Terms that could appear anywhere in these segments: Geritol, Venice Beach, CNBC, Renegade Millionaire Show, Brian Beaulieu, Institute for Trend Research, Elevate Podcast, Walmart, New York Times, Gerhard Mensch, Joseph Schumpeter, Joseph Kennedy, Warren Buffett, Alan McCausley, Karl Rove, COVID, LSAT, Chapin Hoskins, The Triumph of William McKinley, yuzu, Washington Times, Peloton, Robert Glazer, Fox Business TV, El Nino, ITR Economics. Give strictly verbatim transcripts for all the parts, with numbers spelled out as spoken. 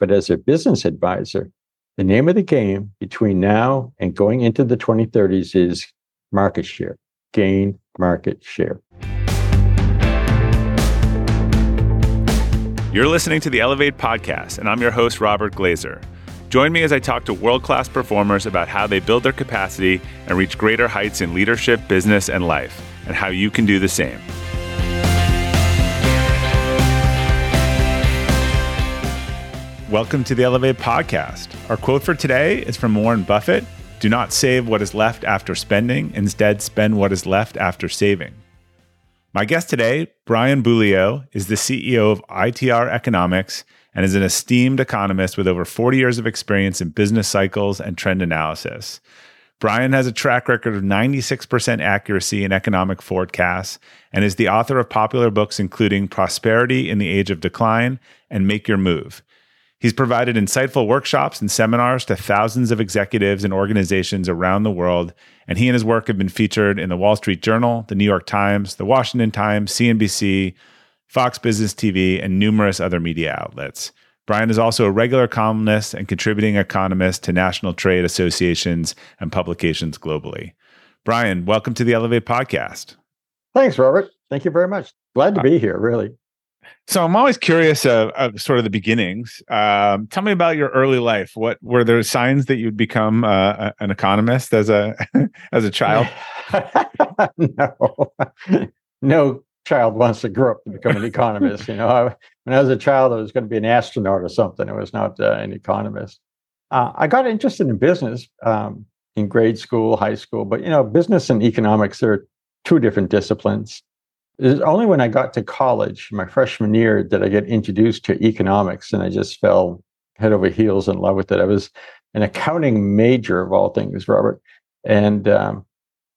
But as a business advisor, the name of the game between now and going into the twenty thirties is market share. Gain market share. You're listening to the Elevate Podcast, and I'm your host, Robert Glazer. Join me as I talk to world-class performers about how they build their capacity and reach greater heights in leadership, business, and life, and how you can do the same. Welcome to the Elevate Podcast. Our quote for today is from Warren Buffett: "Do not save what is left after spending. Instead, spend what is left after saving." My guest today, Brian Beaulieu, is the C E O of I T R Economics and is an esteemed economist with over forty years of experience in business cycles and trend analysis. Brian has a track record of ninety-six percent accuracy in economic forecasts and is the author of popular books including Prosperity in the Age of Decline and Make Your Move. He's provided insightful workshops and seminars to thousands of executives and organizations around the world, and he and his work have been featured in the Wall Street Journal, the New York Times, the Washington Times, C N B C, Fox Business T V, and numerous other media outlets. Brian is also a regular columnist and contributing economist to national trade associations and publications globally. Brian, welcome to the Elevate Podcast. Thanks, Robert. Thank you very much. Glad to be here, really. So I'm always curious of, of sort of the beginnings. Um, tell me about your early life. What were there signs that you'd become uh, a, an economist as a as a child? No, no child wants to grow up to become an economist. You know, I, when I was a child, I was going to be an astronaut or something. I was not uh, an economist. Uh, I got interested in business um, in grade school, high school, but you know, business and economics are two different disciplines. It was only when I got to college, my freshman year, did I get introduced to economics, and I just fell head over heels in love with it. I was an accounting major of all things, Robert, and um,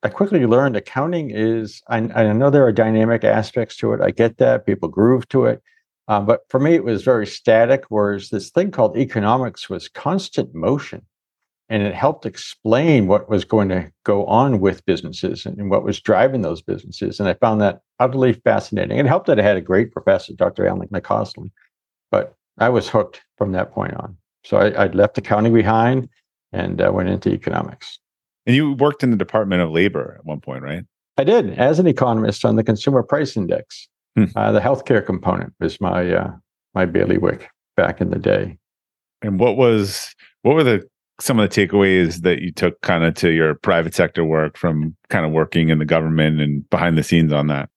I quickly learned accounting is, I, I know there are dynamic aspects to it. I get that. People groove to it. Um, but for me, it was very static, whereas this thing called economics was constant motion, and it helped explain what was going to go on with businesses and, and what was driving those businesses. And I found that utterly fascinating. It helped that I had a great professor, Doctor Alan McCausley, but I was hooked from that point on. So I, I left accounting behind and uh, went into economics. And you worked in the Department of Labor at one point, right? I did, as an economist on the Consumer Price Index. Hmm. Uh, the healthcare component was my uh, my bailiwick back in the day. And what was what were the some of the takeaways that you took kind of to your private sector work from kind of working in the government and behind the scenes on that?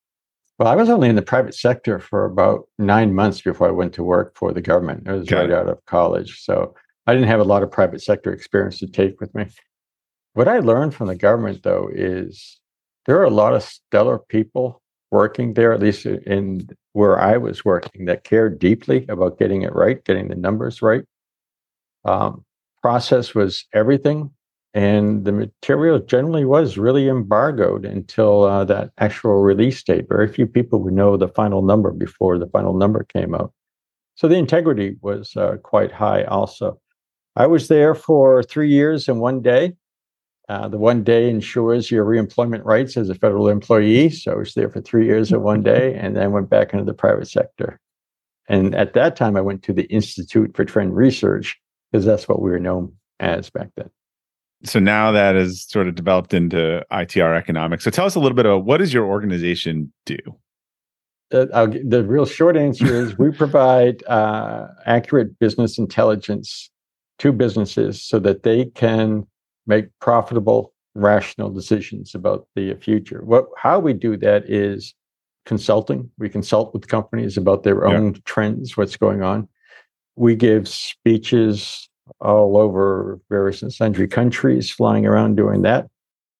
Well, I was only in the private sector for about nine months before I went to work for the government. It was Got right it. out of college. So I didn't have a lot of private sector experience to take with me. What I learned from the government, though, is there are a lot of stellar people working there, at least in where I was working, that care deeply about getting it right, getting the numbers right. Um, process was everything. And the material generally was really embargoed until uh, that actual release date. Very few people would know the final number before the final number came out. So the integrity was uh, quite high also. I was there for three years and one day. Uh, the one day ensures your reemployment rights as a federal employee. So I was there for three years and one day, and then went back into the private sector. And at that time, I went to the Institute for Trend Research, because that's what we were known as back then. So now that has sort of developed into I T R Economics. So tell us a little bit about, what does your organization do? Uh, I'll, the real short answer is we provide uh, accurate business intelligence to businesses so that they can make profitable, rational decisions about the future. What, how we do that is consulting. We consult with companies about their own yeah. trends, what's going on. We give speeches all over various and sundry countries, flying around doing that.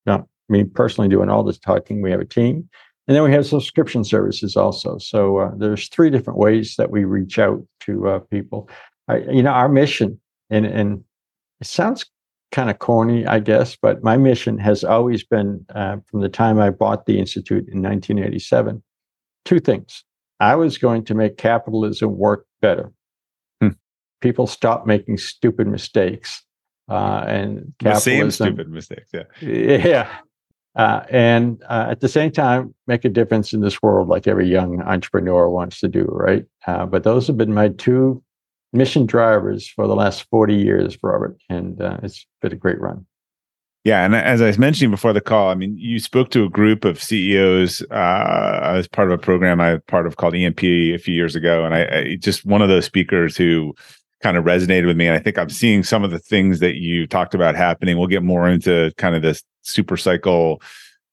Not me personally doing all this talking. We have a team. And then we have subscription services also. So uh, there's three different ways that we reach out to uh, people. I, you know, our mission, and, and it sounds kind of corny, I guess, but my mission has always been, uh, from the time I bought the Institute in nineteen eighty-seven, two things. I was going to make capitalism work better. People stop making stupid mistakes, uh, and capitalism. The same stupid mistakes, yeah, yeah. Uh, and uh, at the same time, make a difference in this world, like every young entrepreneur wants to do, right? Uh, but those have been my two mission drivers for the last forty years, Robert, and uh, it's been a great run. Yeah, and as I was mentioning before the call, I mean, you spoke to a group of C E Os uh, as part of a program I was part of called E M P a few years ago, and I, I just one of those speakers who kind of resonated with me. And I think I'm seeing some of the things that you talked about happening. We'll get more into kind of this super cycle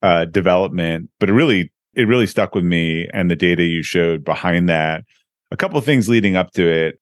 uh, development, but it really it really stuck with me and the data you showed behind that. A couple of things leading up to it.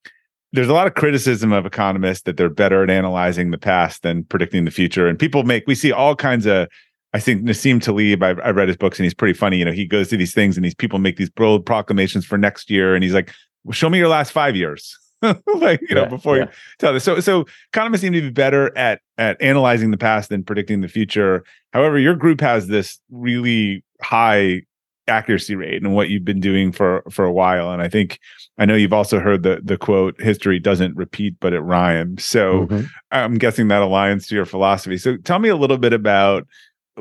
There's a lot of criticism of economists that they're better at analyzing the past than predicting the future. And people make, we see all kinds of, I think Nassim Taleb, I've, I've read his books and he's pretty funny. You know, he goes to these things and these people make these bold proclamations for next year. And he's like, well, show me your last five years. like, you yeah, know, before yeah. you tell this. So, so economists seem to be better at, at analyzing the past than predicting the future. However, your group has this really high accuracy rate and what you've been doing for for a while, and I think I know you've also heard the the quote, history doesn't repeat but it rhymes. So mm-hmm. I'm guessing that aligns to your philosophy. So tell me a little bit about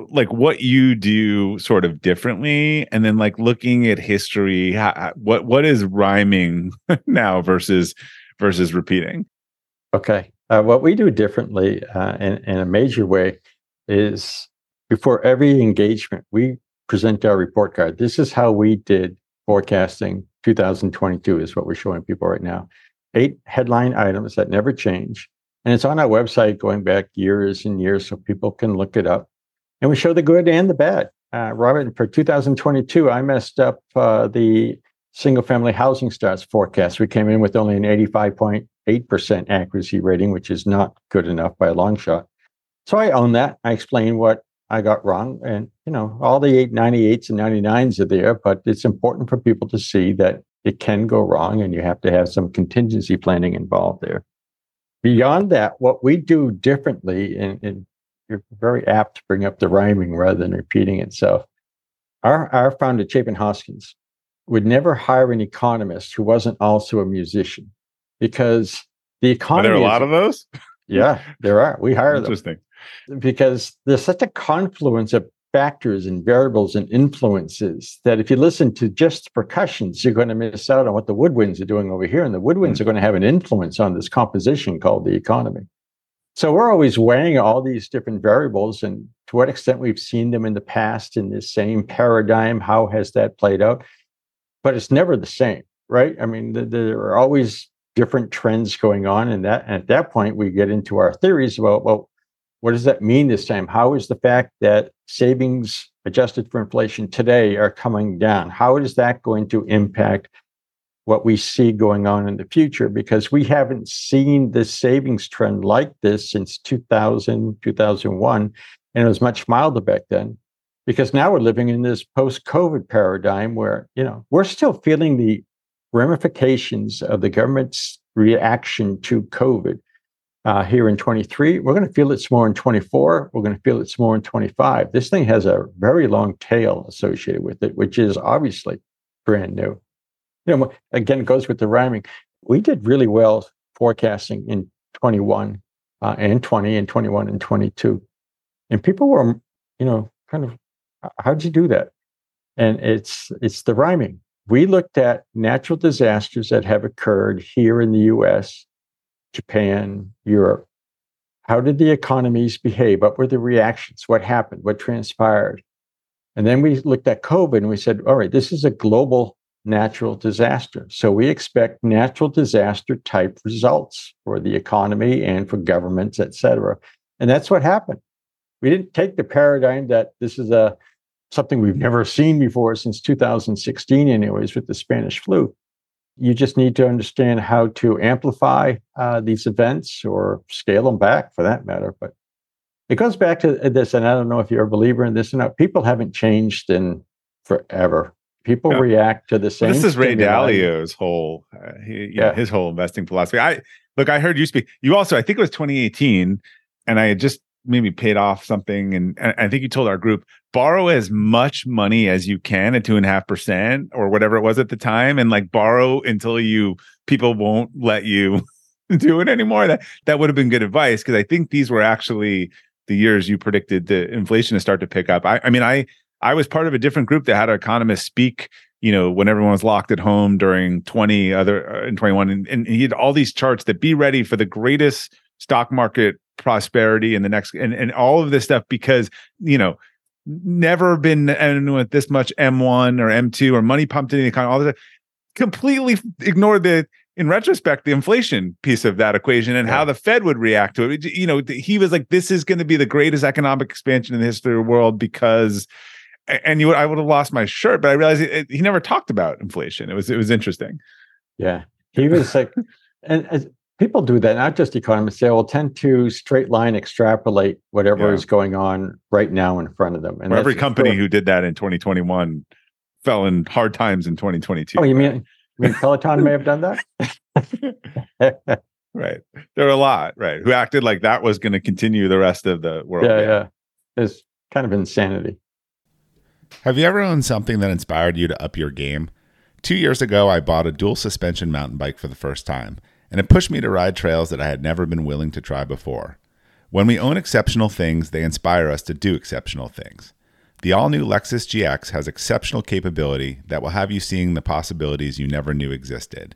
like what you do sort of differently, and then like looking at history, how, what what is rhyming now versus versus repeating? Okay, uh, what we do differently uh, in, in a major way is before every engagement we present our report card. This is how we did forecasting two thousand twenty-two is what we're showing people right now. Eight headline items that never change. And it's on our website going back years and years so people can look it up. And we show the good and the bad. Uh, Robert, for two thousand twenty-two, I messed up uh, the single family housing starts forecast. We came in with only an eighty-five point eight percent accuracy rating, which is not good enough by a long shot. So I own that. I explain what I got wrong. And, you know, all the ninety-eights and ninety-nines are there, but it's important for people to see that it can go wrong and you have to have some contingency planning involved there. Beyond that, what we do differently, and, and you're very apt to bring up the rhyming rather than repeating itself. Our, our founder, Chapin Hoskins, would never hire an economist who wasn't also a musician because the economy... Are there a lot of those? Yeah, there are. We hire them. Interesting. Because there's such a confluence of factors and variables and influences that if you listen to just percussions, you're going to miss out on what the woodwinds are doing over here. And the woodwinds mm-hmm. are going to have an influence on this composition called the economy. So we're always weighing all these different variables and to what extent we've seen them in the past in this same paradigm. How has that played out? But it's never the same, right? I mean, th- there are always different trends going on. And, that, and at that point, we get into our theories about, well, what does that mean this time? How is the fact that savings adjusted for inflation today are coming down? How is that going to impact what we see going on in the future? Because we haven't seen this savings trend like this since two thousand, two thousand one, and it was much milder back then. Because now we're living in this post-COVID paradigm where, you know, we're still feeling the ramifications of the government's reaction to COVID. Uh, here in twenty-three, we're going to feel it's more in twenty-four. We're going to feel it's more in twenty-five. This thing has a very long tail associated with it, which is obviously brand new. You know, again, it goes with the rhyming. We did really well forecasting in twenty-one uh, and twenty and twenty-one and twenty-two, and people were, you know, kind of, how'd you do that? And it's it's the rhyming. We looked at natural disasters that have occurred here in the U S. Japan, Europe. How did the economies behave? What were the reactions? What happened? What transpired? And then we looked at COVID and we said, all right, this is a global natural disaster. So we expect natural disaster type results for the economy and for governments, et cetera. And that's what happened. We didn't take the paradigm that this is a something we've never seen before since two thousand sixteen, anyways, with the Spanish flu. You just need to understand how to amplify uh, these events or scale them back for that matter. But it goes back to this, and I don't know if you're a believer in this or not. People haven't changed in forever. People yeah. react to the same. Well, this is Ray Dalio's whole, uh, he, yeah. know, his whole investing philosophy. I Look, I heard you speak. You also, I think it was twenty eighteen, and I had just maybe paid off something. And, and I think you told our group, borrow as much money as you can at two and a half percent or whatever it was at the time. And like borrow until you, people won't let you do it anymore. That, that would have been good advice. Cause I think these were actually the years you predicted the inflation to start to pick up. I, I mean, I, I was part of a different group that had an economist speak you know, when everyone was locked at home during twenty other uh, and twenty-one, and, and he had all these charts that be ready for the greatest stock market prosperity in the next, and, and all of this stuff, because, you know, never been anyone with this much M one or M two or money pumped into the economy, all this, completely ignored the, in retrospect, the inflation piece of that equation and yeah. how the Fed would react to it. You know, he was like, this is going to be the greatest economic expansion in the history of the world because, and you, I would have lost my shirt, but I realized it, it, he never talked about inflation. It was, it was interesting. Yeah. He was like, and as people do that, not just economists, they will tend to straight line extrapolate whatever yeah. is going on right now in front of them. And well, every company true. who did that in twenty twenty-one fell in hard times in twenty twenty-two. Oh, you mean, I mean, Peloton may have done that. Right. There were a lot, right, who acted like that was going to continue the rest of the world. Yeah, yeah. It's kind of insanity. Have you ever owned something that inspired you to up your game? Two years ago, I bought a dual suspension mountain bike for the first time, and it pushed me to ride trails that I had never been willing to try before. When we own exceptional things, they inspire us to do exceptional things. The all-new Lexus G X has exceptional capability that will have you seeing the possibilities you never knew existed.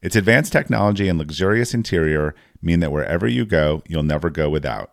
Its advanced technology and luxurious interior mean that wherever you go, you'll never go without.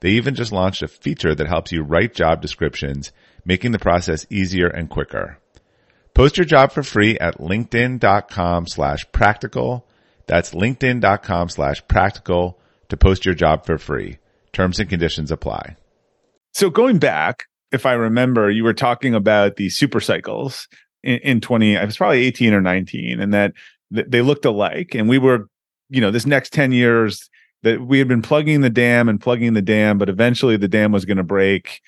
They even just launched a feature that helps you write job descriptions, making the process easier and quicker. Post your job for free at linkedin.com slash practical. That's linkedin.com slash practical. to post your job for free. Terms and conditions apply. So going back, if I remember, you were talking about the super cycles in, in twenty, I was probably eighteen or nineteen, and that th- they looked alike. And we were, you know, this next ten years that we had been plugging the dam and plugging the dam, but eventually the dam was going to break.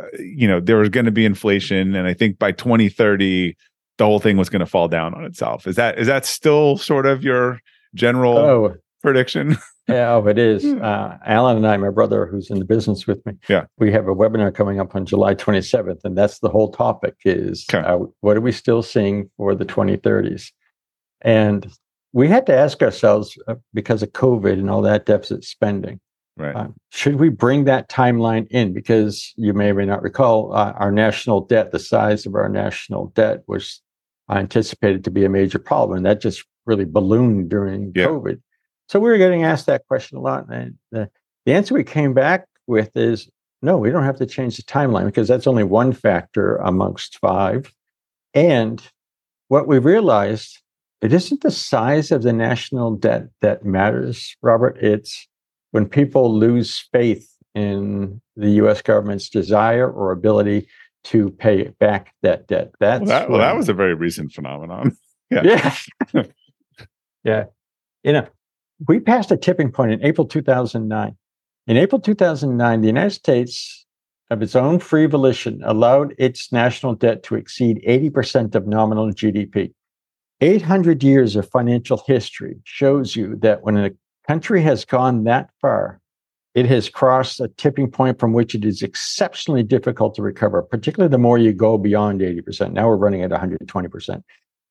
Uh, you know, there was going to be inflation. And I think by twenty thirty, the whole thing was going to fall down on itself. Is that, is that still sort of your general oh. prediction? Yeah, oh, it is. Uh, Alan and I, my brother, who's in the business with me, yeah. we have a webinar coming up on July twenty-seventh, and that's the whole topic is okay. uh, what are we still seeing for the twenty thirties? And we had to ask ourselves, uh, because of COVID and all that deficit spending, right? Uh, should we bring that timeline in? Because you may or may not recall, uh, our national debt, the size of our national debt was anticipated to be a major problem. That just really ballooned during yeah. COVID. So we were getting asked that question a lot. And the, the answer we came back with is, no, we don't have to change the timeline because that's only one factor amongst five. And what we realized, it isn't the size of the national debt that matters, Robert. It's when people lose faith in the U S government's desire or ability to pay back that debt. That's well, that, well, that was a very recent phenomenon. Yeah. Yeah. yeah. You know. We passed a tipping point in April two thousand nine. In April two thousand nine, the United States, of its own free volition, allowed its national debt to exceed eighty percent of nominal G D P. eight hundred years of financial history shows you that when a country has gone that far, it has crossed a tipping point from which it is exceptionally difficult to recover, particularly the more you go beyond eighty percent. Now we're running at one hundred twenty percent.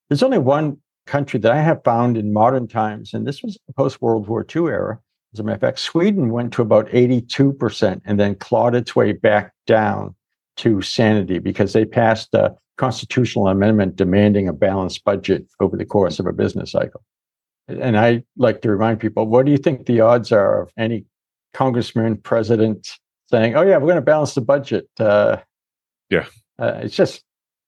There's only one country that I have found in modern times, and this was post-World War Two era, as a matter of fact, Sweden went to about eighty-two percent and then clawed its way back down to sanity because they passed a constitutional amendment demanding a balanced budget over the course of a business cycle. And I like to remind people, what do you think the odds are of any congressman, president saying, oh, yeah, we're going to balance the budget? Uh, yeah, uh, it's just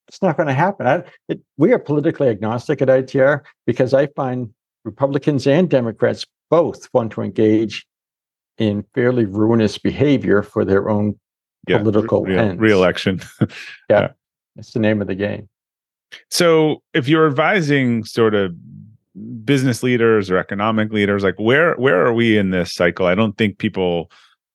it's not going to happen. I, it, we are politically agnostic at I T R because I find Republicans and Democrats both want to engage in fairly ruinous behavior for their own yeah, political re- ends. Re-election. yeah, yeah, that's the name of the game. So if you're advising sort of business leaders or economic leaders, like where where are we in this cycle? I don't think people,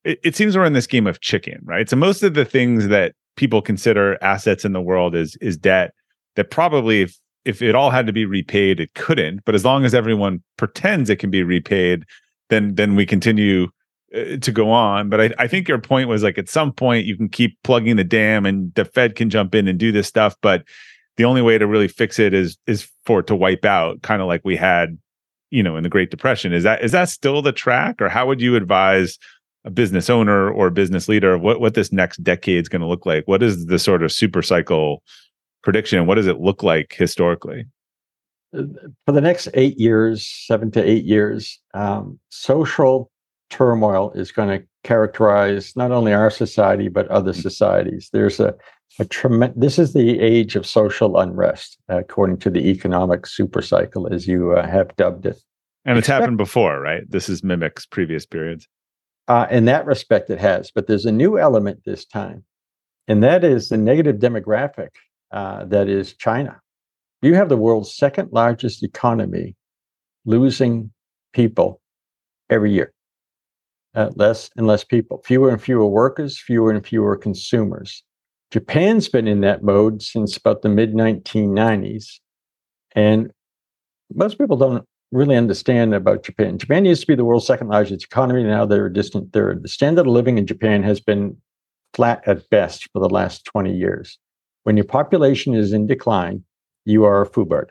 it, it seems we're in this game of chicken, right? So most of the things that people consider assets in the world is is debt that probably if, if it all had to be repaid, it couldn't. But as long as everyone pretends it can be repaid, then then we continue uh, to go on. But I, I think your point was like at some point you can keep plugging the dam and the Fed can jump in and do this stuff, but the only way to really fix it is is for it to wipe out, kind of like we had, you know, in the Great Depression. Is that is that still the track, or how would you advise a business owner or a business leader what what this next decade is going to look like? What is the sort of super cycle prediction? What does it look like historically? For the next eight years, seven to eight years, um, social turmoil is going to characterize not only our society but other societies. There's a A trem- this is the age of social unrest, uh, according to the economic supercycle, as you uh, have dubbed it. And it's Expect- happened before, right? This is mimics previous periods. Uh, in that respect, it has. But there's a new element this time, and that is the negative demographic uh, that is China. You have the world's second largest economy losing people every year. Uh, less and less people. Fewer and fewer workers, fewer and fewer consumers. Japan's been in that mode since about the mid nineteen nineties, and most people don't really understand about Japan. Japan used to be the world's second largest economy, now they're a distant third. The standard of living in Japan has been flat at best for the last twenty years. When your population is in decline, you are a foobard,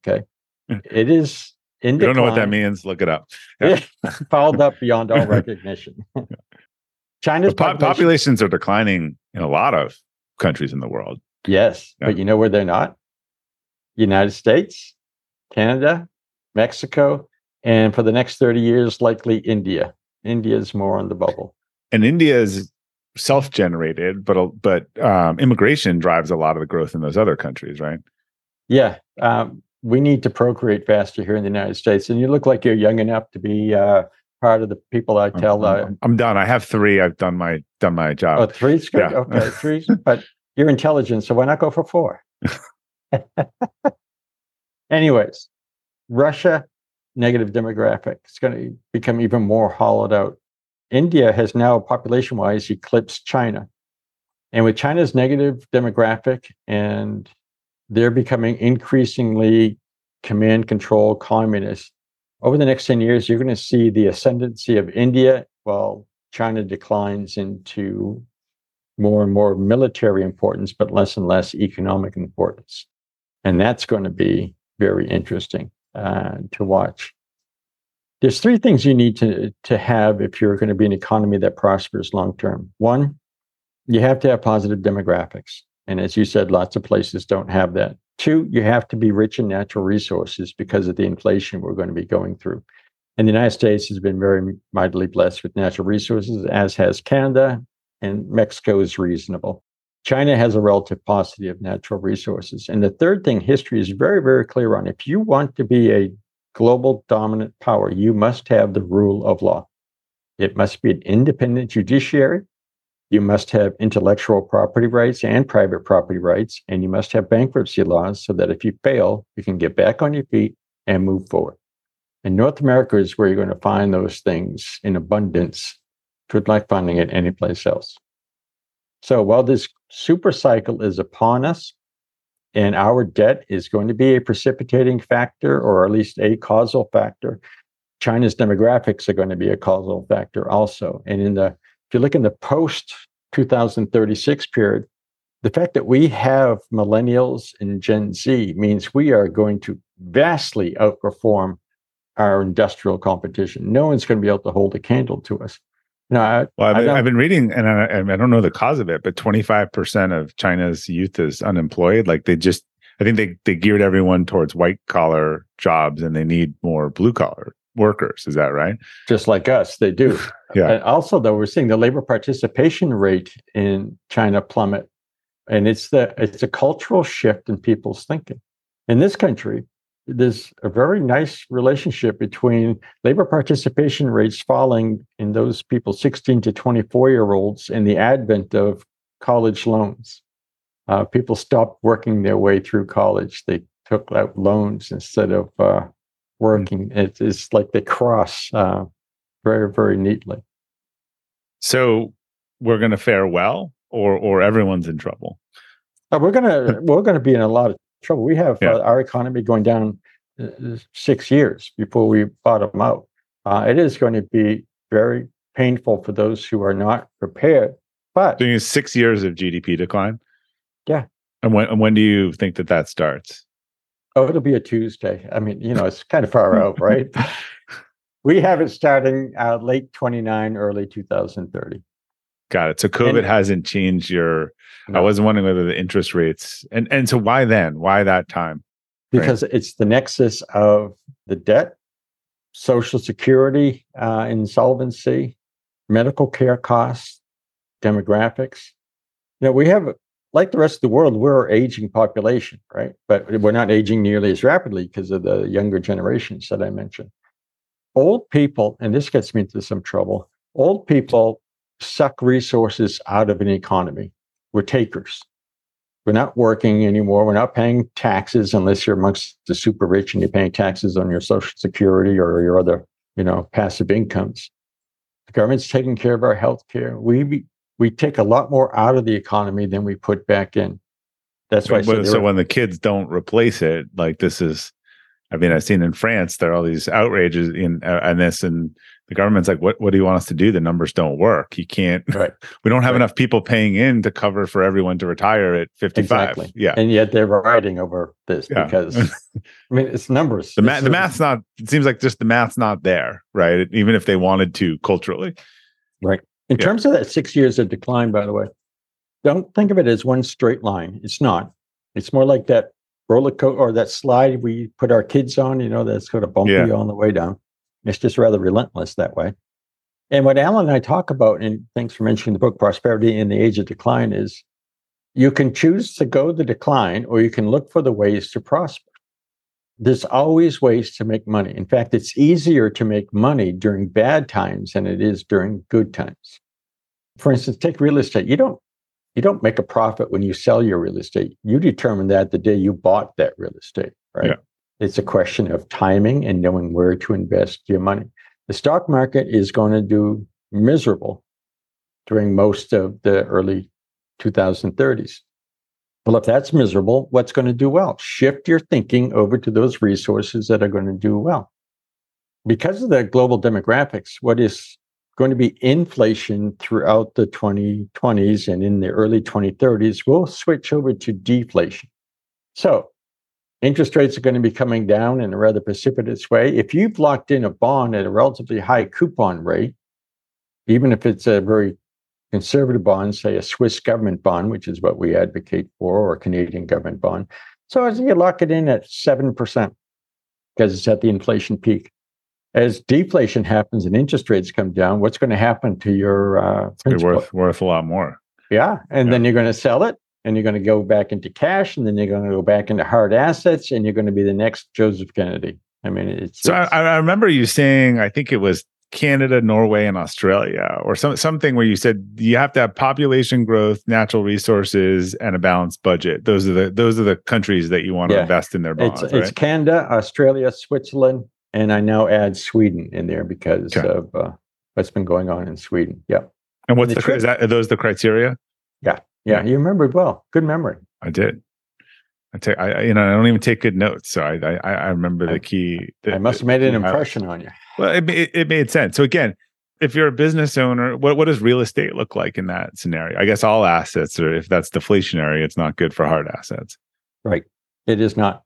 okay? It is in decline. You don't know what that means, look it up. Yeah. It's fouled up beyond all recognition. China's population, populations are declining in a lot of countries in the world. Yes, yeah. But you know where they're not? United States, Canada, Mexico, and for the next thirty years, likely India. India's more on the bubble. And India is self-generated, but but um, immigration drives a lot of the growth in those other countries, right? Yeah, um, we need to procreate faster here in the United States. And you look like you're young enough to be... Uh, part of the people I tell. I'm, I'm, uh, I'm done. I have three. I've done my done my job. Oh, three's good. Yeah. Okay, three. But you're intelligent, so why not go for four? Anyways, Russia, negative demographic. It's going to become even more hollowed out. India has now, population-wise, eclipsed China. And with China's negative demographic, and they're becoming increasingly command control communist, over the next ten years, you're going to see the ascendancy of India while China declines into more and more military importance, but less and less economic importance. And that's going to be very interesting uh, to watch. There's three things you need to, to have if you're going to be an economy that prospers long term. One, you have to have positive demographics. And as you said, lots of places don't have that. Two, you have to be rich in natural resources because of the inflation we're going to be going through. And the United States has been very mightily blessed with natural resources, as has Canada, and Mexico is reasonable. China has a relative paucity of natural resources. And the third thing history is very, very clear on, if you want to be a global dominant power, you must have the rule of law. It must be an independent judiciary. You must have intellectual property rights and private property rights, and you must have bankruptcy laws so that if you fail, you can get back on your feet and move forward. And North America is where you're going to find those things in abundance, good luck finding it anyplace else. So while this super cycle is upon us, and our debt is going to be a precipitating factor, or at least a causal factor, China's demographics are going to be a causal factor also. And in the If you look in the post-two thousand thirty-six period, the fact that we have millennials and Gen Z means we are going to vastly outperform our industrial competition. No one's going to be able to hold a candle to us. No, I, well, I've, been, I've been reading, and I, I don't know the cause of it, but twenty-five percent of China's youth is unemployed. Like they just, I think they, they geared everyone towards white collar jobs, and they need more blue collar workers. Is that right? Just like us, they do. Yeah. And also, though, we're seeing the labor participation rate in China plummet, and it's the it's a cultural shift in people's thinking. In this country, there's a very nice relationship between labor participation rates falling in those people sixteen to twenty-four year olds and the advent of college loans. Uh, people stopped working their way through college. They took out loans instead of uh, working. Mm-hmm. It, it's like they cross uh, very, very neatly. So we're going to fare well, or or everyone's in trouble. Uh, we're gonna we're gonna be in a lot of trouble. We have yeah. uh, our economy going down uh, six years before we bottom out. Uh, it is going to be very painful for those who are not prepared. But doing six years of G D P decline. Yeah. And when and when do you think that that starts? Oh, it'll be a Tuesday. I mean, you know, it's kind of far out, right? We have it starting uh, late twenty-nine, early two thousand thirty. Got it. So COVID and, hasn't changed your, no. I was wondering whether the interest rates, and, and so why then? Why that time? Because right? It's the nexus of the debt, Social Security, uh, insolvency, medical care costs, demographics. You know, we have, like the rest of the world, we're an aging population, right? But we're not aging nearly as rapidly because of the younger generations that I mentioned. Old people, and this gets me into some trouble, old people suck resources out of an economy. We're takers. We're not working anymore. We're not paying taxes unless you're amongst the super rich and you're paying taxes on your Social Security or your other, you know, passive incomes. The government's taking care of our health care. We we take a lot more out of the economy than we put back in. That's why. Well, so were, when the kids don't replace it, like this is, I mean, I've seen in France there are all these outrages in uh, and this and. The government's like, what, what do you want us to do? The numbers don't work. You can't, right. we don't have right. enough people paying in to cover for everyone to retire at fifty-five. Exactly. Yeah. And yet they're rioting over this yeah. because, I mean, it's numbers. The, ma- it's the math's not, it seems like just the math's not there, right? Even if they wanted to culturally. Right. In yeah. terms of that six years of decline, by the way, don't think of it as one straight line. It's not. It's more like that roller coaster or that slide we put our kids on, you know, that's sort of bumpy yeah. on the way down. It's just rather relentless that way. And what Alan and I talk about, and thanks for mentioning the book, Prosperity in the Age of Decline, is you can choose to go the decline or you can look for the ways to prosper. There's always ways to make money. In fact, it's easier to make money during bad times than it is during good times. For instance, take real estate. You don't, you don't make a profit when you sell your real estate. You determine that the day you bought that real estate, right? Yeah. It's a question of timing and knowing where to invest your money. The stock market is going to do miserable during most of the early two thousand thirties. Well, if that's miserable, what's going to do well? Shift your thinking over to those resources that are going to do well. Because of the global demographics, what is going to be inflation throughout the twenty twenties and in the early twenty thirties will switch over to deflation. So, interest rates are going to be coming down in a rather precipitous way. If you've locked in a bond at a relatively high coupon rate, even if it's a very conservative bond, say a Swiss government bond, which is what we advocate for, or a Canadian government bond. So as you lock it in at seven percent because it's at the inflation peak. As deflation happens and interest rates come down, what's going to happen to your uh, principal? It's worth, worth a lot more. Yeah. And yeah. then you're going to sell it. And you're going to go back into cash, and then you're going to go back into hard assets, and you're going to be the next Joseph Kennedy. I mean, it's... So it's, I, I remember you saying, I think it was Canada, Norway, and Australia, or some something where you said you have to have population growth, natural resources, and a balanced budget. Those are the those are the countries that you want to yeah. invest in their bonds, it's, right? It's Canada, Australia, Switzerland, and I now add Sweden in there because okay. of uh, what's been going on in Sweden. Yeah. And what's and the, the is that, are those the criteria? Yeah. Yeah, you remembered well. Good memory. I did. I take. I you know. I don't even take good notes, so I I, I remember the key. The, I must have made an impression on you. Well, it, it it made sense. So again, if you're a business owner, what what does real estate look like in that scenario? I guess all assets, or if that's deflationary, it's not good for hard assets. Right. It is not.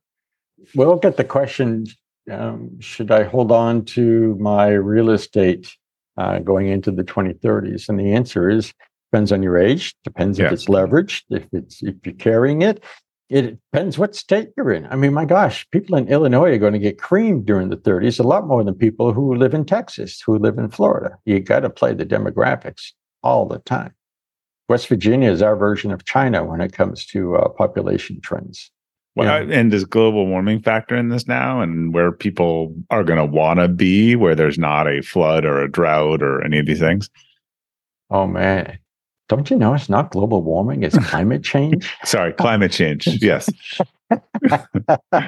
we'll get the question, um, should I hold on to my real estate uh, going into the twenty thirties? And the answer is, depends on your age, depends yeah. if it's leveraged, if it's if you're carrying it. It depends what state you're in. I mean, my gosh, people in Illinois are going to get creamed during the thirties a lot more than people who live in Texas, who live in Florida. You got to play the demographics all the time. West Virginia is our version of China when it comes to uh, population trends. Well, yeah. And there's global warming factor in this now, and where people are going to want to be, where there's not a flood or a drought or any of these things. Oh, man. Don't you know it's not global warming, it's climate change? Sorry, climate change, yes. I,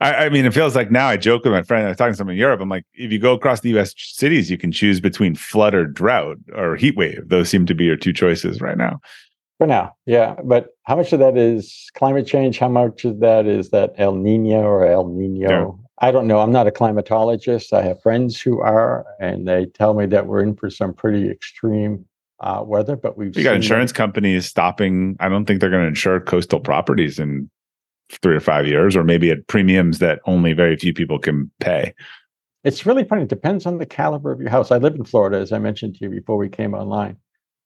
I mean, it feels like now I joke with my friend, I was talking to someone in Europe, I'm like, if you go across the U S cities, you can choose between flood or drought or heat wave. Those seem to be your two choices right now. For now, yeah. But how much of that is climate change? How much of that is that El Nino or El Nino? No. I don't know. I'm not a climatologist. I have friends who are, and they tell me that we're in for some pretty extreme Uh, weather, but we've we got insurance that. companies stopping. I don't think they're going to insure coastal properties in three or five years, or maybe at premiums that only very few people can pay. It's really funny. It depends on the caliber of your house. I live in Florida, as I mentioned to you before we came online.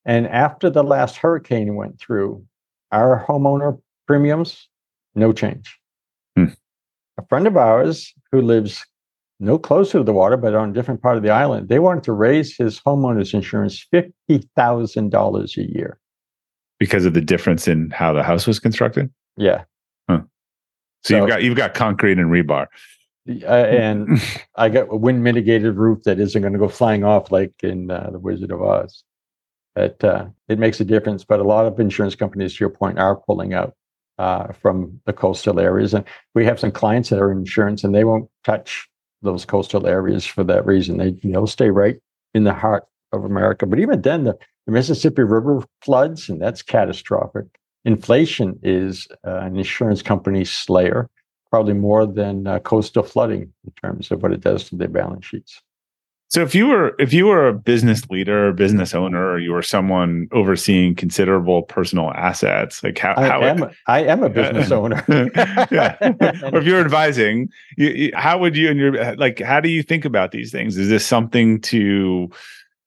And after the last hurricane went through, our homeowner premiums, no change. Hmm. A friend of ours who lives no closer to the water, but on a different part of the island, they wanted to raise his homeowner's insurance fifty thousand dollars a year. Because of the difference in how the house was constructed? Yeah. Huh. So, so you've got you've got concrete and rebar. Uh, and I got a wind mitigated roof that isn't going to go flying off like in uh, The Wizard of Oz. But, uh, it makes a difference. But a lot of insurance companies, to your point, are pulling out uh, from the coastal areas. And we have some clients that are in insurance, and they won't touch those coastal areas for that reason. They, you know, stay right in the heart of America. But even then, the, the Mississippi River floods, and that's catastrophic. Inflation is uh, an insurance company slayer, probably more than uh, coastal flooding in terms of what it does to their balance sheets. So if you were if you were a business leader, business owner, or you were someone overseeing considerable personal assets, like how I how am, it, I am a business yeah. owner, yeah. Or if you're advising, you, you, how would you and your like how do you think about these things? Is this something to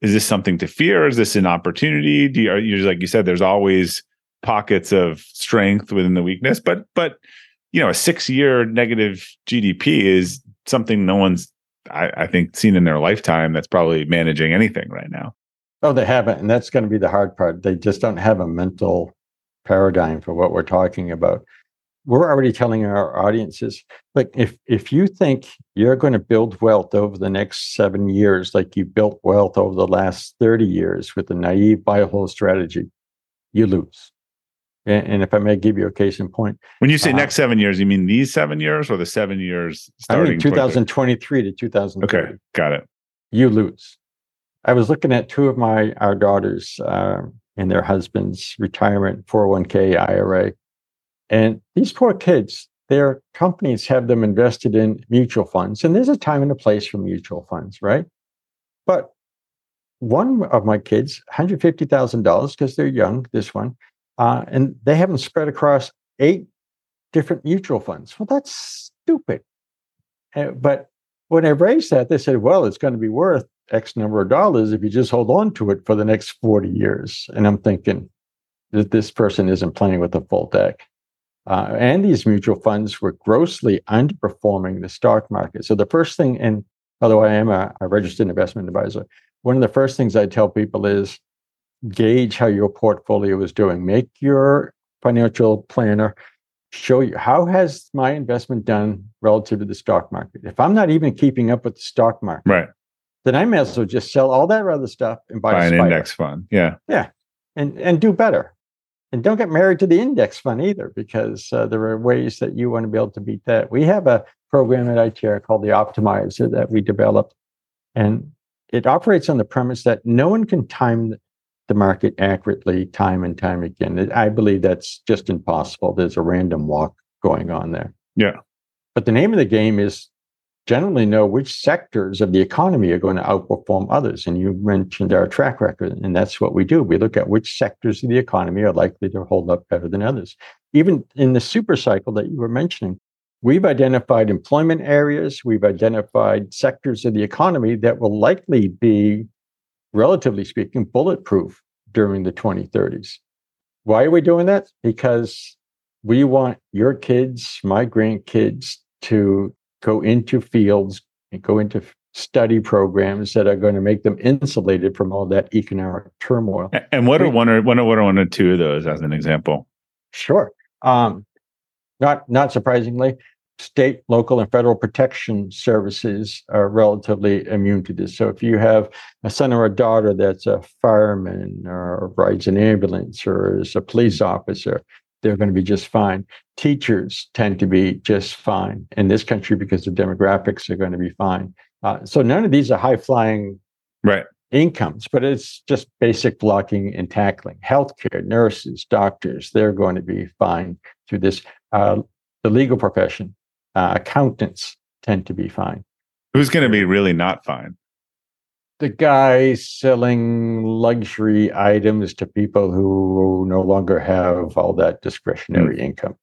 is this something to fear? Is this an opportunity? Do you, are you like you said? There's always pockets of strength within the weakness, but but you know, a six year negative G D P is something no one's, I, I think, seen in their lifetime. That's probably managing anything right now. Oh, they haven't. And that's going to be the hard part. They just don't have a mental paradigm for what we're talking about. We're already telling our audiences, like, if, if you think you're going to build wealth over the next seven years, like you built wealth over the last thirty years with a naive buy-hold strategy, you lose. And if I may give you a case in point. When you say uh, next seven years, you mean these seven years or the seven years starting? I mean two thousand twenty-three to two thousand thirty. Okay, got it. You lose. I was looking at two of my our daughters uh, and their husbands' retirement four oh one k I R A. And these poor kids, their companies have them invested in mutual funds. And there's a time and a place for mutual funds, right? But one of my kids, one hundred fifty thousand dollars, because they're young, this one, Uh, and they haven't spread across eight different mutual funds. Well, that's stupid. Uh, but when I raised that, they said, well, it's going to be worth X number of dollars if you just hold on to it for the next forty years. And I'm thinking that this person isn't playing with a full deck. Uh, and these mutual funds were grossly underperforming the stock market. So the first thing, and although I am a, a registered investment advisor, one of the first things I tell people is, gauge how your portfolio is doing. Make your financial planner show you, how has my investment done relative to the stock market? If I'm not even keeping up with the stock market, right, then I may as well just sell all that other stuff and buy, buy an index fund. Yeah. Yeah. And, and do better. And don't get married to the index fund either, because uh, there are ways that you want to be able to beat that. We have a program at I T R called the Optimizer that we developed. And it operates on the premise that no one can time the the market accurately time and time again. I believe that's just impossible. There's a random walk going on there. Yeah. But the name of the game is generally know which sectors of the economy are going to outperform others. And you mentioned our track record, and that's what we do. We look at which sectors of the economy are likely to hold up better than others. Even in the super cycle that you were mentioning, We've identified employment areas, we've identified sectors of the economy that will likely be, relatively speaking, bulletproof during the twenty thirties. Why are we doing that? Because we want your kids, my grandkids, to go into fields and go into study programs that are going to make them insulated from all that economic turmoil. And what are one or one or one or two of those as an example? Sure. Um, not not surprisingly, state, local, and federal protection services are relatively immune to this. So if you have a son or a daughter that's a fireman or rides an ambulance or is a police officer, they're going to be just fine. Teachers tend to be just fine in this country because the demographics are going to be fine. Uh, so none of these are high-flying right. incomes, but it's just basic blocking and tackling. Healthcare, nurses, doctors, they're going to be fine through this. Uh, the legal profession, Uh, accountants tend to be fine. Who's going to be really not fine? The guy selling luxury items to people who no longer have all that discretionary mm-hmm. income.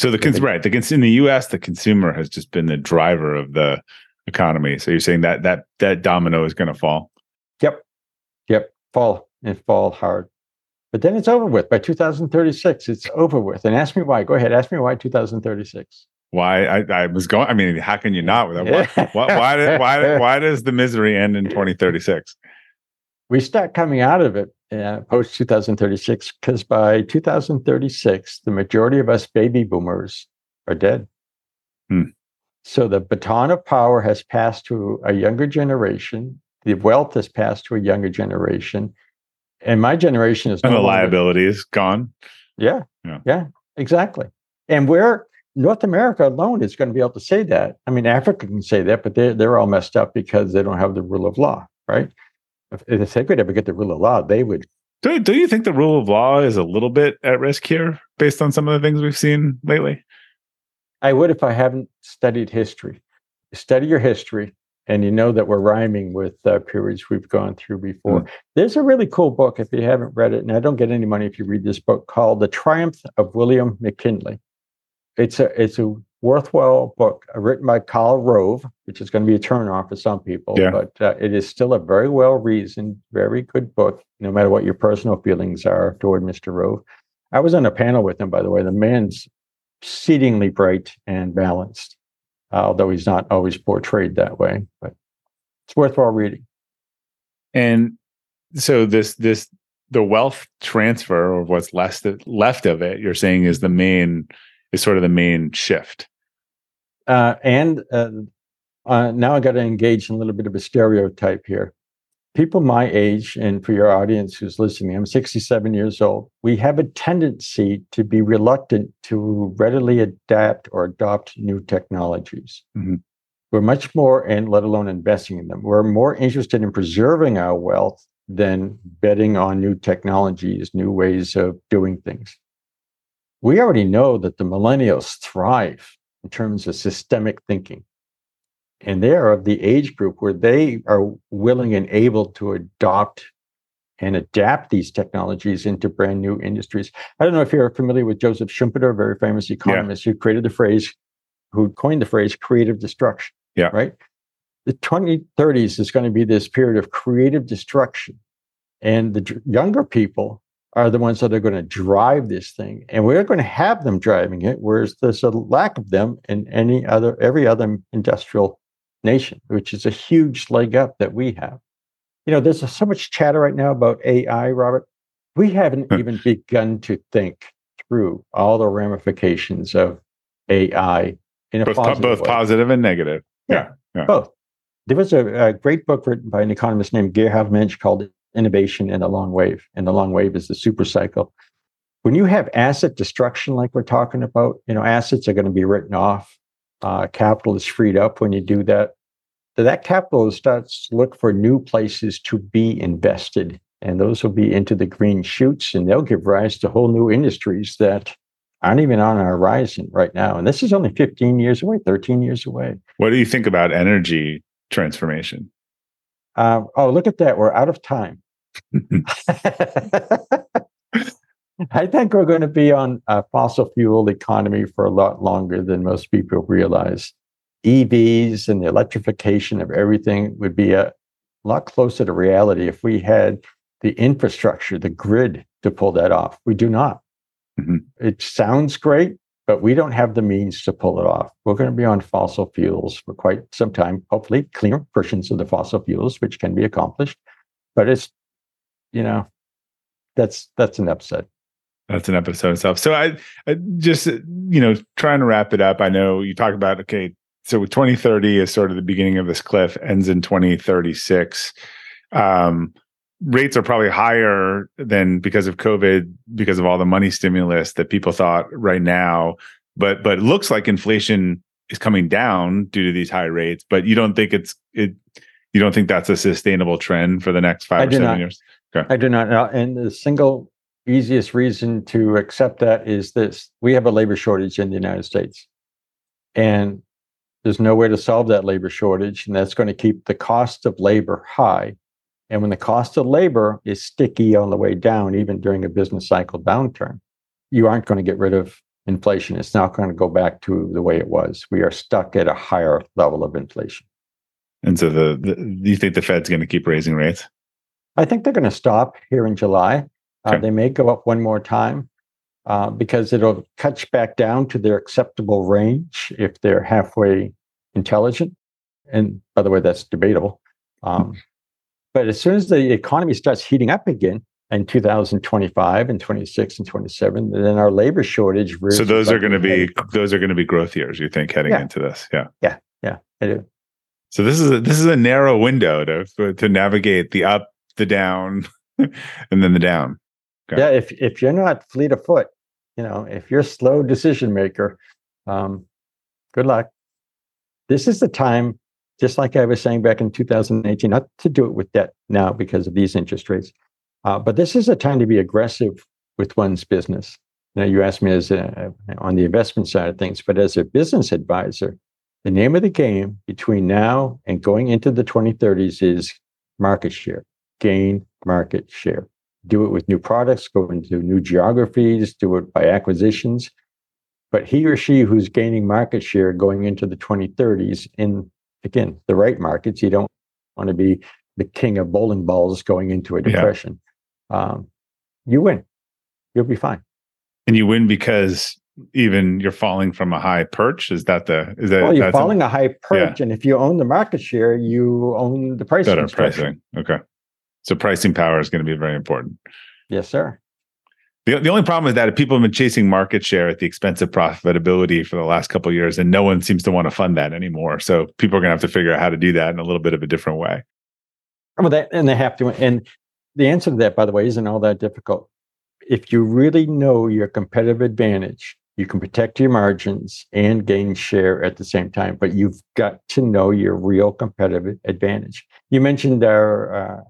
So the cons- right, the cons- in the U S, the consumer has just been the driver of the economy. So you're saying that that that domino is going to fall? Yep, yep, fall and fall hard. But then it's over with by two thousand thirty-six. It's over with. And ask me why. Go ahead, ask me why two thousand thirty-six. Why I, I was going, I mean, how can you not? Why, why, why, why, why does the misery end in twenty thirty-six? We start coming out of it uh, post two thousand thirty-six because by two thousand thirty-six, the majority of us baby boomers are dead. Hmm. So the baton of power has passed to a younger generation. The wealth has passed to a younger generation. And my generation is. And no the liability is gone. Yeah, yeah. Yeah, exactly. And we're. North America alone is going to be able to say that. I mean, Africa can say that, but they're, they're all messed up because they don't have the rule of law, right? If, if they could ever get the rule of law, they would. Do, do you think the rule of law is a little bit at risk here based on some of the things we've seen lately? I would if I haven't studied history. Study your history, and you know that we're rhyming with uh, periods we've gone through before. Mm. There's a really cool book, if you haven't read it, and I don't get any money if you read this book, called The Triumph of William McKinley. It's a it's a worthwhile book written by Karl Rove, which is going to be a turnoff for some people, yeah. but uh, it is still a very well-reasoned, very good book, no matter what your personal feelings are toward Mister Rove. I was on a panel with him, by the way. The man's exceedingly bright and balanced, uh, although he's not always portrayed that way, but it's worthwhile reading. And so this this the wealth transfer, or what's left left of it, you're saying is the main... is sort of the main shift. Uh, and uh, uh, now I got to engage in a little bit of a stereotype here. People my age, and for your audience who's listening, I'm sixty-seven years old, we have a tendency to be reluctant to readily adapt or adopt new technologies. Mm-hmm. We're much more, and let alone investing in them, we're more interested in preserving our wealth than betting on new technologies, new ways of doing things. We already know that the millennials thrive in terms of systemic thinking. And they are of the age group where they are willing and able to adopt and adapt these technologies into brand new industries. I don't know if you're familiar with Joseph Schumpeter, a very famous economist yeah. who created the phrase, who coined the phrase creative destruction, yeah. right? The twenty thirties is going to be this period of creative destruction. And the younger people are the ones that are going to drive this thing. And we're going to have them driving it, whereas there's a lack of them in any other, every other industrial nation, which is a huge leg up that we have. You know, there's so much chatter right now about A I, Robert. We haven't even begun to think through all the ramifications of A I in a both, positive both way. Positive and negative. Yeah, yeah, both. There was a, a great book written by an economist named Gerhard Mensch called Innovation in the Long Wave. And the long wave is the super cycle. When you have asset destruction, like we're talking about, you know, assets are going to be written off. Uh, capital is freed up when you do that. So that capital starts to look for new places to be invested. And those will be into the green shoots, and they'll give rise to whole new industries that aren't even on our horizon right now. And this is only fifteen years away, thirteen years away. What do you think about energy transformation? Uh, oh, look at that. We're out of time. I think we're going to be on a fossil fuel economy for a lot longer than most people realize. E Vs and the electrification of everything would be a lot closer to reality if we had the infrastructure, the grid to pull that off. We do not. Mm-hmm. It sounds great, but we don't have the means to pull it off. We're going to be on fossil fuels for quite some time, hopefully cleaner versions of the fossil fuels, which can be accomplished. But it's, you know, that's that's an episode. That's an episode itself. So I, I just, you know, trying to wrap it up. I know you talk about, okay, so with twenty thirty is sort of the beginning of this cliff, ends in twenty thirty-six. Um, rates are probably higher than because of COVID, because of all the money stimulus that people thought right now. But but it looks like inflation is coming down due to these high rates. But you don't think it's it. You don't think that's a sustainable trend for the next five I or seven not. years? Okay. I do not know. And the single easiest reason to accept that is this. We have a labor shortage in the United States. And there's no way to solve that labor shortage. And that's going to keep the cost of labor high. And when the cost of labor is sticky on the way down, even during a business cycle downturn, you aren't going to get rid of inflation. It's not going to go back to the way it was. We are stuck at a higher level of inflation. And so the, the you think the Fed's going to keep raising rates? I think they're going to stop here in July. Okay. Uh, they may go up one more time uh, because it'll touch back down to their acceptable range if they're halfway intelligent. And by the way, that's debatable. Um, but as soon as the economy starts heating up again in two thousand twenty-five and twenty-six and twenty-seven, then our labor shortage. So those are going to be head. those are going to be growth years, you think, heading yeah. into this? Yeah, yeah, yeah. I do. So this is a, this is a narrow window to to navigate the up, the down, and then the down. Okay. Yeah, if if you're not fleet of foot, you know, if you're a slow decision maker, um, good luck. This is the time, just like I was saying back in two thousand eighteen, not to do it with debt now because of these interest rates, uh, but this is a time to be aggressive with one's business. Now, you asked me as a, on the investment side of things, but as a business advisor, the name of the game between now and going into the twenty thirties is market share, gain market share. Do it with new products, go into new geographies, do it by acquisitions. But he or she who's gaining market share going into the twenty thirties in, again, the right markets, you don't want to be the king of bowling balls going into a depression. Yeah. Um, you win. You'll be fine. And you win because... even you're falling from a high perch. Is that the is that? Well, you're falling a, a high perch, yeah. And if you own the market share, you own the pricing. Better pricing. Okay, so pricing power is going to be very important. Yes, sir. the The only problem is that if people have been chasing market share at the expense of profitability for the last couple of years, and no one seems to want to fund that anymore. So people are going to have to figure out how to do that in a little bit of a different way. Well, that and they have to. And the answer to that, by the way, isn't all that difficult. If you really know your competitive advantage, you can protect your margins and gain share at the same time, but you've got to know your real competitive advantage. You mentioned our, uh,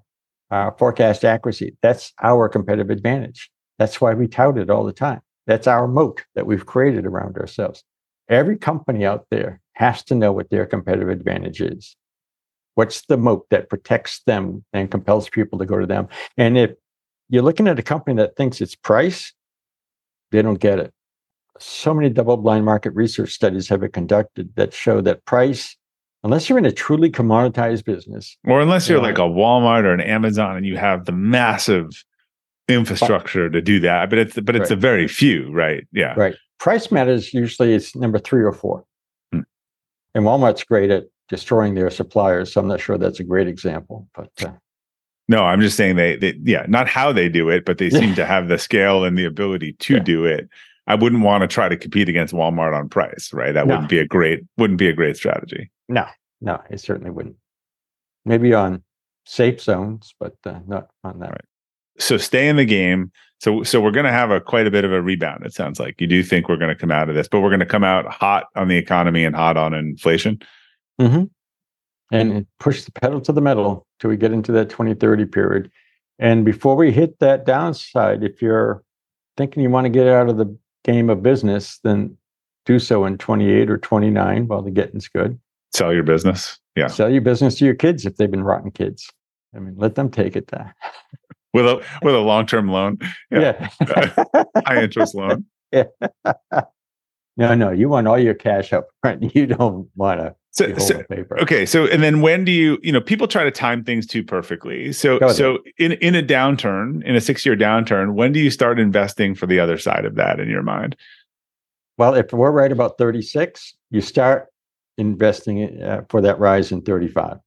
our forecast accuracy. That's our competitive advantage. That's why we tout it all the time. That's our moat that we've created around ourselves. Every company out there has to know what their competitive advantage is. What's the moat that protects them and compels people to go to them? And if you're looking at a company that thinks it's price, they don't get it. So many double-blind market research studies have been conducted that show that price, unless you're in a truly commoditized business. Or unless you're you know, like a Walmart or an Amazon and you have the massive infrastructure but, to do that. But it's but it's right. a very few, right? Yeah. Right. Price matters usually it's number three or four. Hmm. And Walmart's great at destroying their suppliers. So I'm not sure that's a great example. But uh, no, I'm just saying they, they, yeah, not how they do it, but they seem to have the scale and the ability to yeah. do it. I wouldn't want to try to compete against Walmart on price, right? That no. wouldn't be a great, wouldn't be a great strategy. No, no, it certainly wouldn't. Maybe on safe zones, but uh, not on that. Right. So stay in the game. So, so we're going to have a quite a bit of a rebound. It sounds like you do think we're going to come out of this, but we're going to come out hot on the economy and hot on inflation. Mm-hmm. And push the pedal to the metal till we get into that twenty thirty period. And before we hit that downside, if you're thinking you want to get out of the game of business, then do so in twenty-eight or twenty-nine while the getting's good. Sell your business. Yeah. Sell your business to your kids if they've been rotten kids. I mean, let them take it there. with a with a long-term loan. Yeah, yeah. High interest loan. Yeah. No, no, you want all your cash up front. You don't want to so, so, paper. Okay, so and then when do you? You know, people try to time things too perfectly. So, so in in a downturn, in a six-year downturn, when do you start investing for the other side of that in your mind? Well, if we're right about thirty-six, you start investing uh, for that rise in thirty-five.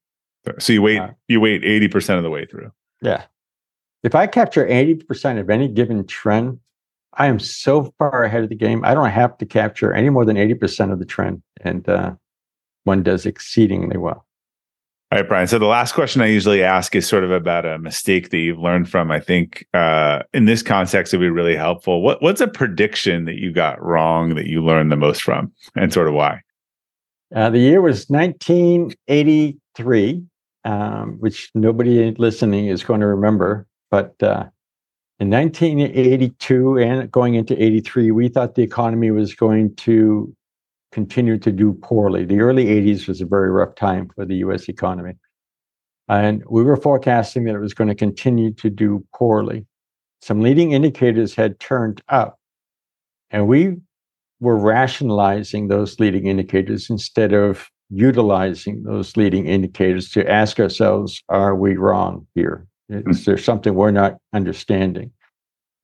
So you wait. Uh, you wait eighty percent of the way through. Yeah. If I capture eighty percent of any given trend, I am so far ahead of the game. I don't have to capture any more than eighty percent of the trend, and uh, one does exceedingly well. All right, Brian. So the last question I usually ask is sort of about a mistake that you've learned from. I think uh, in this context, it'd be really helpful. What, what's a prediction that you got wrong that you learned the most from, and sort of why? Uh, the year was nineteen eighty-three, um, which nobody listening is going to remember. But uh, in nineteen eighty-two and going into eighty-three, we thought the economy was going to continue to do poorly. The early eighties was a very rough time for the U S economy. And we were forecasting that it was going to continue to do poorly. Some leading indicators had turned up, and we were rationalizing those leading indicators instead of utilizing those leading indicators to ask ourselves, are we wrong here? Is there something we're not understanding?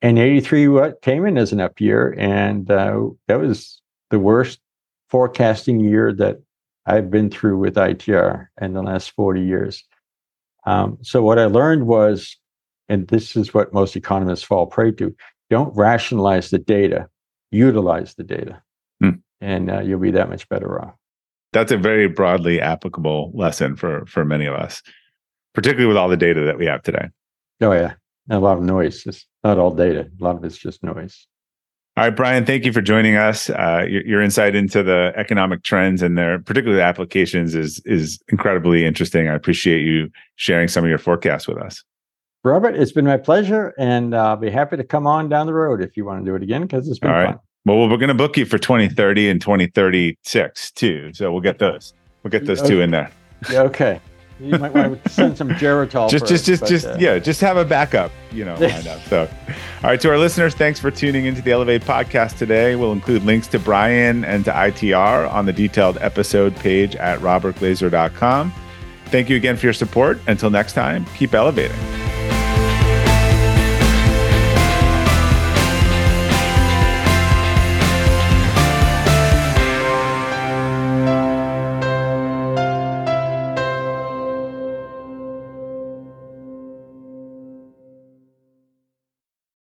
And eighty-three what came in as an up year, and uh, that was the worst forecasting year that I've been through with I T R in the last forty years. Um, so what I learned was, and this is what most economists fall prey to, don't rationalize the data, utilize the data, mm. and uh, you'll be that much better off. That's a very broadly applicable lesson for for many of us, particularly with all the data that we have today. Oh, yeah. And a lot of noise. It's not all data. A lot of it's just noise. All right, Brian, thank you for joining us. Uh, your, your insight into the economic trends and their particular applications is is incredibly interesting. I appreciate you sharing some of your forecasts with us. Robert, it's been my pleasure, and I'll be happy to come on down the road if you want to do it again, because it's been all right. Fun. Well, we're going to book you for twenty thirty and twenty thirty-six, too. So we'll get those. We'll get those okay. two in there. Yeah, okay. You might want to send some Geritol. Just, first, just, but, just, uh, yeah, just have a backup, you know, lined up. So, all right, to our listeners, thanks for tuning into the Elevate podcast today. We'll include links to Brian and to I T R on the detailed episode page at robert glazer dot com. Thank you again for your support. Until next time, keep elevating.